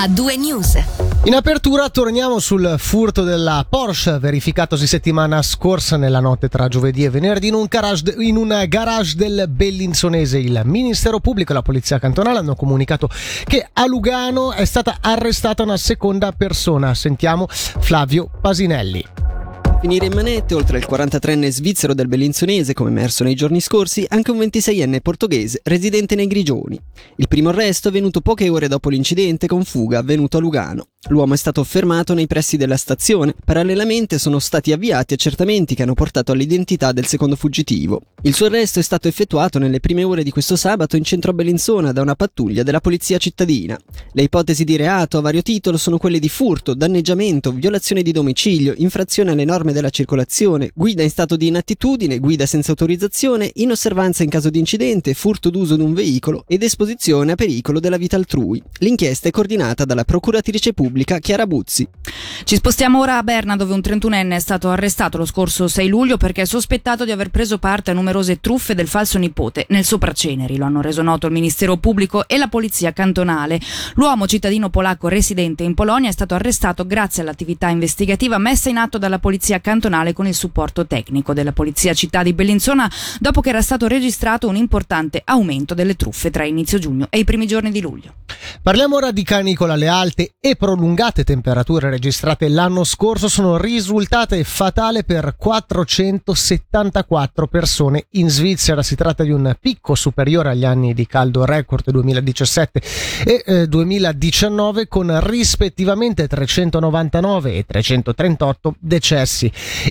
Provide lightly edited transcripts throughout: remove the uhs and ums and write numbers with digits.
a 2 News. In apertura torniamo sul furto della Porsche verificatosi settimana scorsa nella notte tra giovedì e venerdì in un garage del Bellinzonese. Il Ministero Pubblico e la Polizia Cantonale hanno comunicato che a Lugano è stata arrestata una seconda persona. Sentiamo Flavio Pasinelli. Finire in manette, oltre al 43enne svizzero del Bellinzonese, come emerso nei giorni scorsi, anche un 26enne portoghese residente nei Grigioni. Il primo arresto è venuto poche ore dopo l'incidente con fuga avvenuto a Lugano. L'uomo è stato fermato nei pressi della stazione. Parallelamente sono stati avviati accertamenti che hanno portato all'identità del secondo fuggitivo. Il suo arresto è stato effettuato nelle prime ore di questo sabato in centro a Bellinzona da una pattuglia della polizia cittadina. Le ipotesi di reato a vario titolo sono quelle di furto, danneggiamento, violazione di domicilio, infrazione alle norme della circolazione, guida in stato di inattitudine, guida senza autorizzazione, inosservanza in caso di incidente, furto d'uso di un veicolo ed esposizione a pericolo della vita altrui. L'inchiesta è coordinata dalla procuratrice pubblica Chiara Buzzi. Ci spostiamo ora a Berna, dove un 31enne è stato arrestato lo scorso 6 luglio perché è sospettato di aver preso parte a numerose truffe del falso nipote nel Sopraceneri. Lo hanno reso noto il Ministero Pubblico e la Polizia Cantonale. L'uomo, cittadino polacco residente in Polonia, è stato arrestato grazie all'attività investigativa messa in atto dalla Polizia Cantonale con il supporto tecnico della Polizia Città di Bellinzona, dopo che era stato registrato un importante aumento delle truffe tra inizio giugno e i primi giorni di luglio. Parliamo ora di canicola. Le alte e prolungate temperature registrate l'anno scorso sono risultate fatali per 474 persone in Svizzera. Si tratta di un picco superiore agli anni di caldo record 2017 e 2019, con rispettivamente 399 e 338 decessi.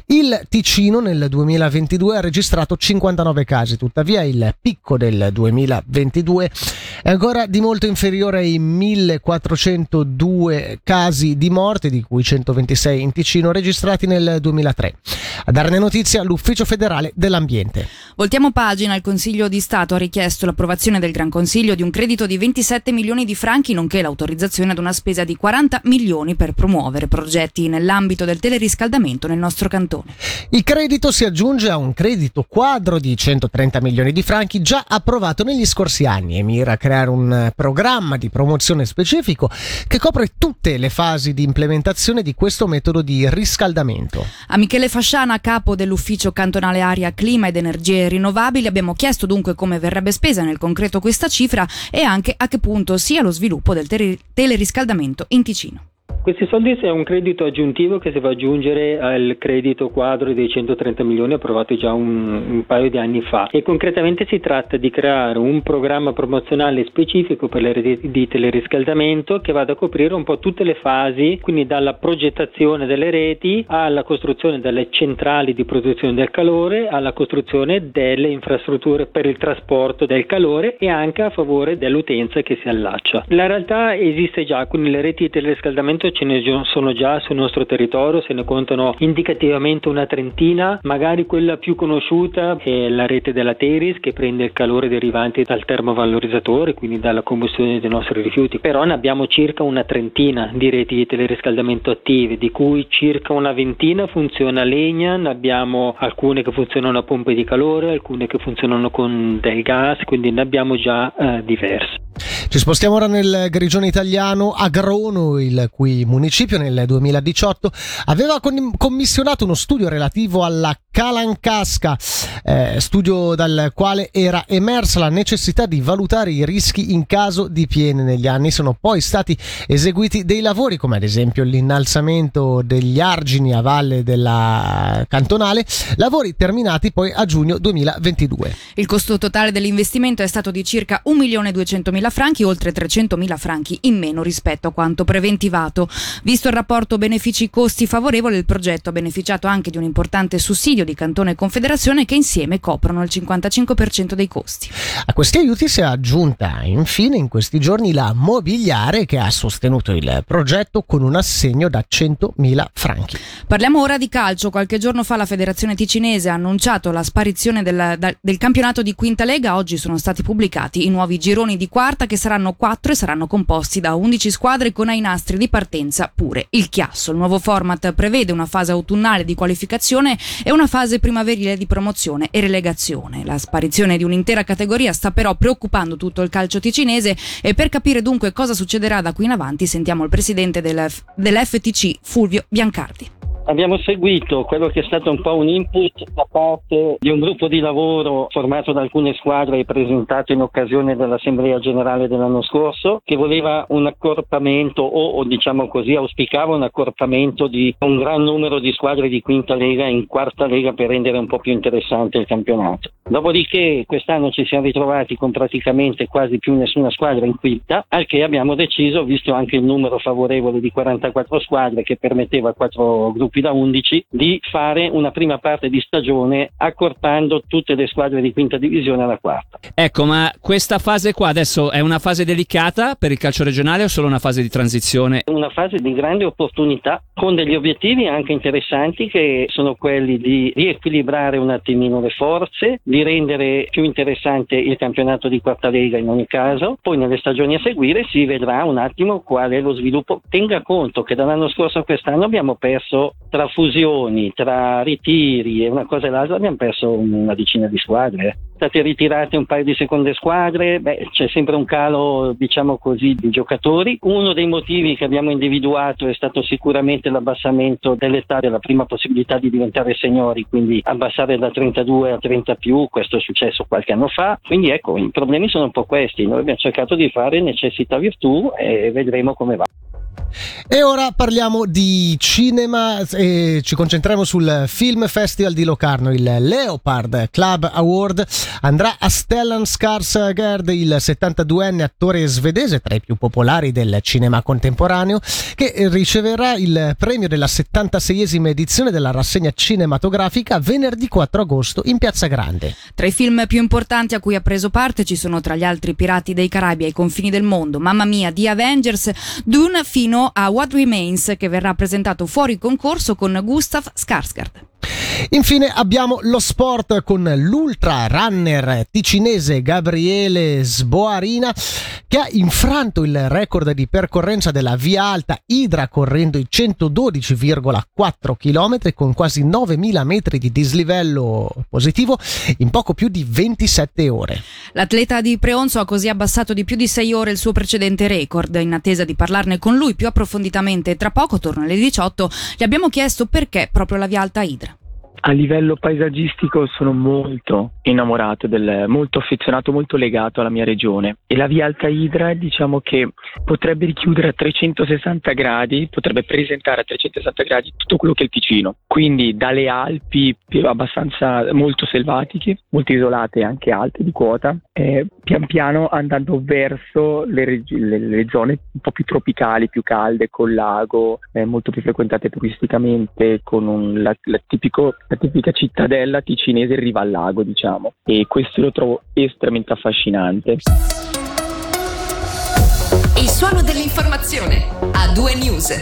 Il Ticino nel 2022 ha registrato 59 casi, tuttavia il picco del 2022 è ancora di molto inferiore ai 1402 casi di morte, di cui 126 in Ticino, registrati nel 2003. A darne notizia l'Ufficio Federale dell'Ambiente. Voltiamo pagina. Il Consiglio di Stato ha richiesto l'approvazione del Gran Consiglio di un credito di 27 milioni di franchi, nonché l'autorizzazione ad una spesa di 40 milioni per promuovere progetti nell'ambito del teleriscaldamento nel nostro cantone. Il credito si aggiunge a un credito quadro di 130 milioni di franchi già approvato negli scorsi anni e mira a creare un programma di promozione specifico che copre tutte le fasi di implementazione di questo metodo di riscaldamento. A Michele Fasciana, capo dell'Ufficio Cantonale Aria, Clima ed Energie Rinnovabili, abbiamo chiesto dunque come verrebbe spesa nel concreto questa cifra e anche a che punto sia lo sviluppo del teleriscaldamento in Ticino. Questi soldi è un credito aggiuntivo che si va ad aggiungere al credito quadro dei 130 milioni approvato già un paio di anni fa, e concretamente si tratta di creare un programma promozionale specifico per le reti di teleriscaldamento che vada a coprire un po' tutte le fasi, quindi dalla progettazione delle reti alla costruzione delle centrali di produzione del calore, alla costruzione delle infrastrutture per il trasporto del calore e anche a favore dell'utenza che si allaccia. La realtà esiste già, quindi le reti di teleriscaldamento ce ne sono già sul nostro territorio, se ne contano indicativamente una trentina. Magari quella più conosciuta è la rete della Teris, che prende il calore derivante dal termovalorizzatore, quindi dalla combustione dei nostri rifiuti, però ne abbiamo circa una trentina di reti di teleriscaldamento attive, di cui circa una ventina funziona a legna, ne abbiamo alcune che funzionano a pompe di calore, alcune che funzionano con del gas, quindi ne abbiamo già diverse. Ci spostiamo ora nel Grigione italiano, a Grono, il cui municipio nel 2018 aveva commissionato uno studio relativo alla Calancasca, studio dal quale era emersa la necessità di valutare i rischi in caso di piene. Negli anni sono poi stati eseguiti dei lavori, come ad esempio l'innalzamento degli argini a valle della cantonale, lavori terminati poi a giugno 2022. Il costo totale dell'investimento è stato di circa 1.200.000 franchi, oltre 300.000 franchi in meno rispetto a quanto preventivato. Visto il rapporto benefici-costi favorevole, il progetto ha beneficiato anche di un importante sussidio di Cantone e Confederazione, che insieme coprono il 55% dei costi. A questi aiuti si è aggiunta infine in questi giorni la Mobiliare, che ha sostenuto il progetto con un assegno da 100.000 franchi. Parliamo ora di calcio. Qualche giorno fa la Federazione Ticinese ha annunciato la sparizione del campionato di Quinta Lega. Oggi sono stati pubblicati i nuovi gironi di quarta, che saranno 4 e saranno composti da 11 squadre con ai nastri di partenza pure il chiasso. Il nuovo format prevede una fase autunnale di qualificazione e una fase primaverile di promozione e relegazione. La sparizione di un'intera categoria sta però preoccupando tutto il calcio ticinese e per capire dunque cosa succederà da qui in avanti sentiamo il presidente dell'FTC Fulvio Biancardi. Abbiamo seguito quello che è stato un po' un input da parte di un gruppo di lavoro formato da alcune squadre e presentato in occasione dell'Assemblea Generale dell'anno scorso, che voleva un accorpamento o diciamo così auspicava un accorpamento di un gran numero di squadre di quinta lega in quarta lega per rendere un po' più interessante il campionato. Dopodiché quest'anno ci siamo ritrovati con praticamente quasi più nessuna squadra in quinta, al che abbiamo deciso, visto anche il numero favorevole di 44 squadre che permetteva 4 gruppi da 11, di fare una prima parte di stagione accorpando tutte le squadre di quinta divisione alla quarta. Ecco, ma questa fase qua adesso è una fase delicata per il calcio regionale o solo una fase di transizione? Una fase di grande opportunità con degli obiettivi anche interessanti che sono quelli di riequilibrare un attimino le forze, di rendere più interessante il campionato di quarta lega in ogni caso. Poi nelle stagioni a seguire si vedrà un attimo qual è lo sviluppo. Tenga conto che dall'anno scorso a quest'anno abbiamo perso tra fusioni, tra ritiri e una cosa e l'altra abbiamo perso una decina di squadre. State ritirate un paio di seconde squadre, c'è sempre un calo, diciamo così, di giocatori. Uno dei motivi che abbiamo individuato è stato sicuramente l'abbassamento dell'età della prima possibilità di diventare seniori, quindi abbassare da 32 a 30 più, questo è successo qualche anno fa. Quindi ecco, i problemi sono un po' questi, noi abbiamo cercato di fare necessità virtù e vedremo come va. E ora parliamo di cinema e ci concentriamo sul Film Festival di Locarno. Il Leopard Club Award andrà a Stellan Skarsgård, il 72enne attore svedese tra i più popolari del cinema contemporaneo, che riceverà il premio della 76esima edizione della rassegna cinematografica venerdì 4 agosto in Piazza Grande. Tra i film più importanti a cui ha preso parte ci sono tra gli altri Pirati dei Caraibi ai confini del mondo, Mamma Mia, The Avengers, Dune fino a What Remains, che verrà presentato fuori concorso con Gustav Skarsgard. Infine abbiamo lo sport con l'ultra runner ticinese Gabriele Sboarina, che ha infranto il record di percorrenza della Via Alta Idra correndo i 112,4 km con quasi 9.000 metri di dislivello positivo in poco più di 27 ore. L'atleta di Preonzo ha così abbassato di più di 6 ore il suo precedente record. In attesa di parlarne con lui più approfonditamente tra poco, torno alle 18, gli abbiamo chiesto perché proprio la Via Alta Idra. A livello paesaggistico sono molto innamorato, molto affezionato, molto legato alla mia regione, e la Via Alta Idra diciamo che potrebbe richiudere a 360 gradi, potrebbe presentare a 360 gradi tutto quello che è il Ticino, quindi dalle Alpi abbastanza molto selvatiche, molto isolate e anche alte di quota, pian piano andando verso le zone un po' più tropicali, più calde, col lago, molto più frequentate turisticamente, con la tipica cittadella ticinese in riva al lago, diciamo, e questo lo trovo estremamente affascinante. Il suono dell'informazione a 2 News.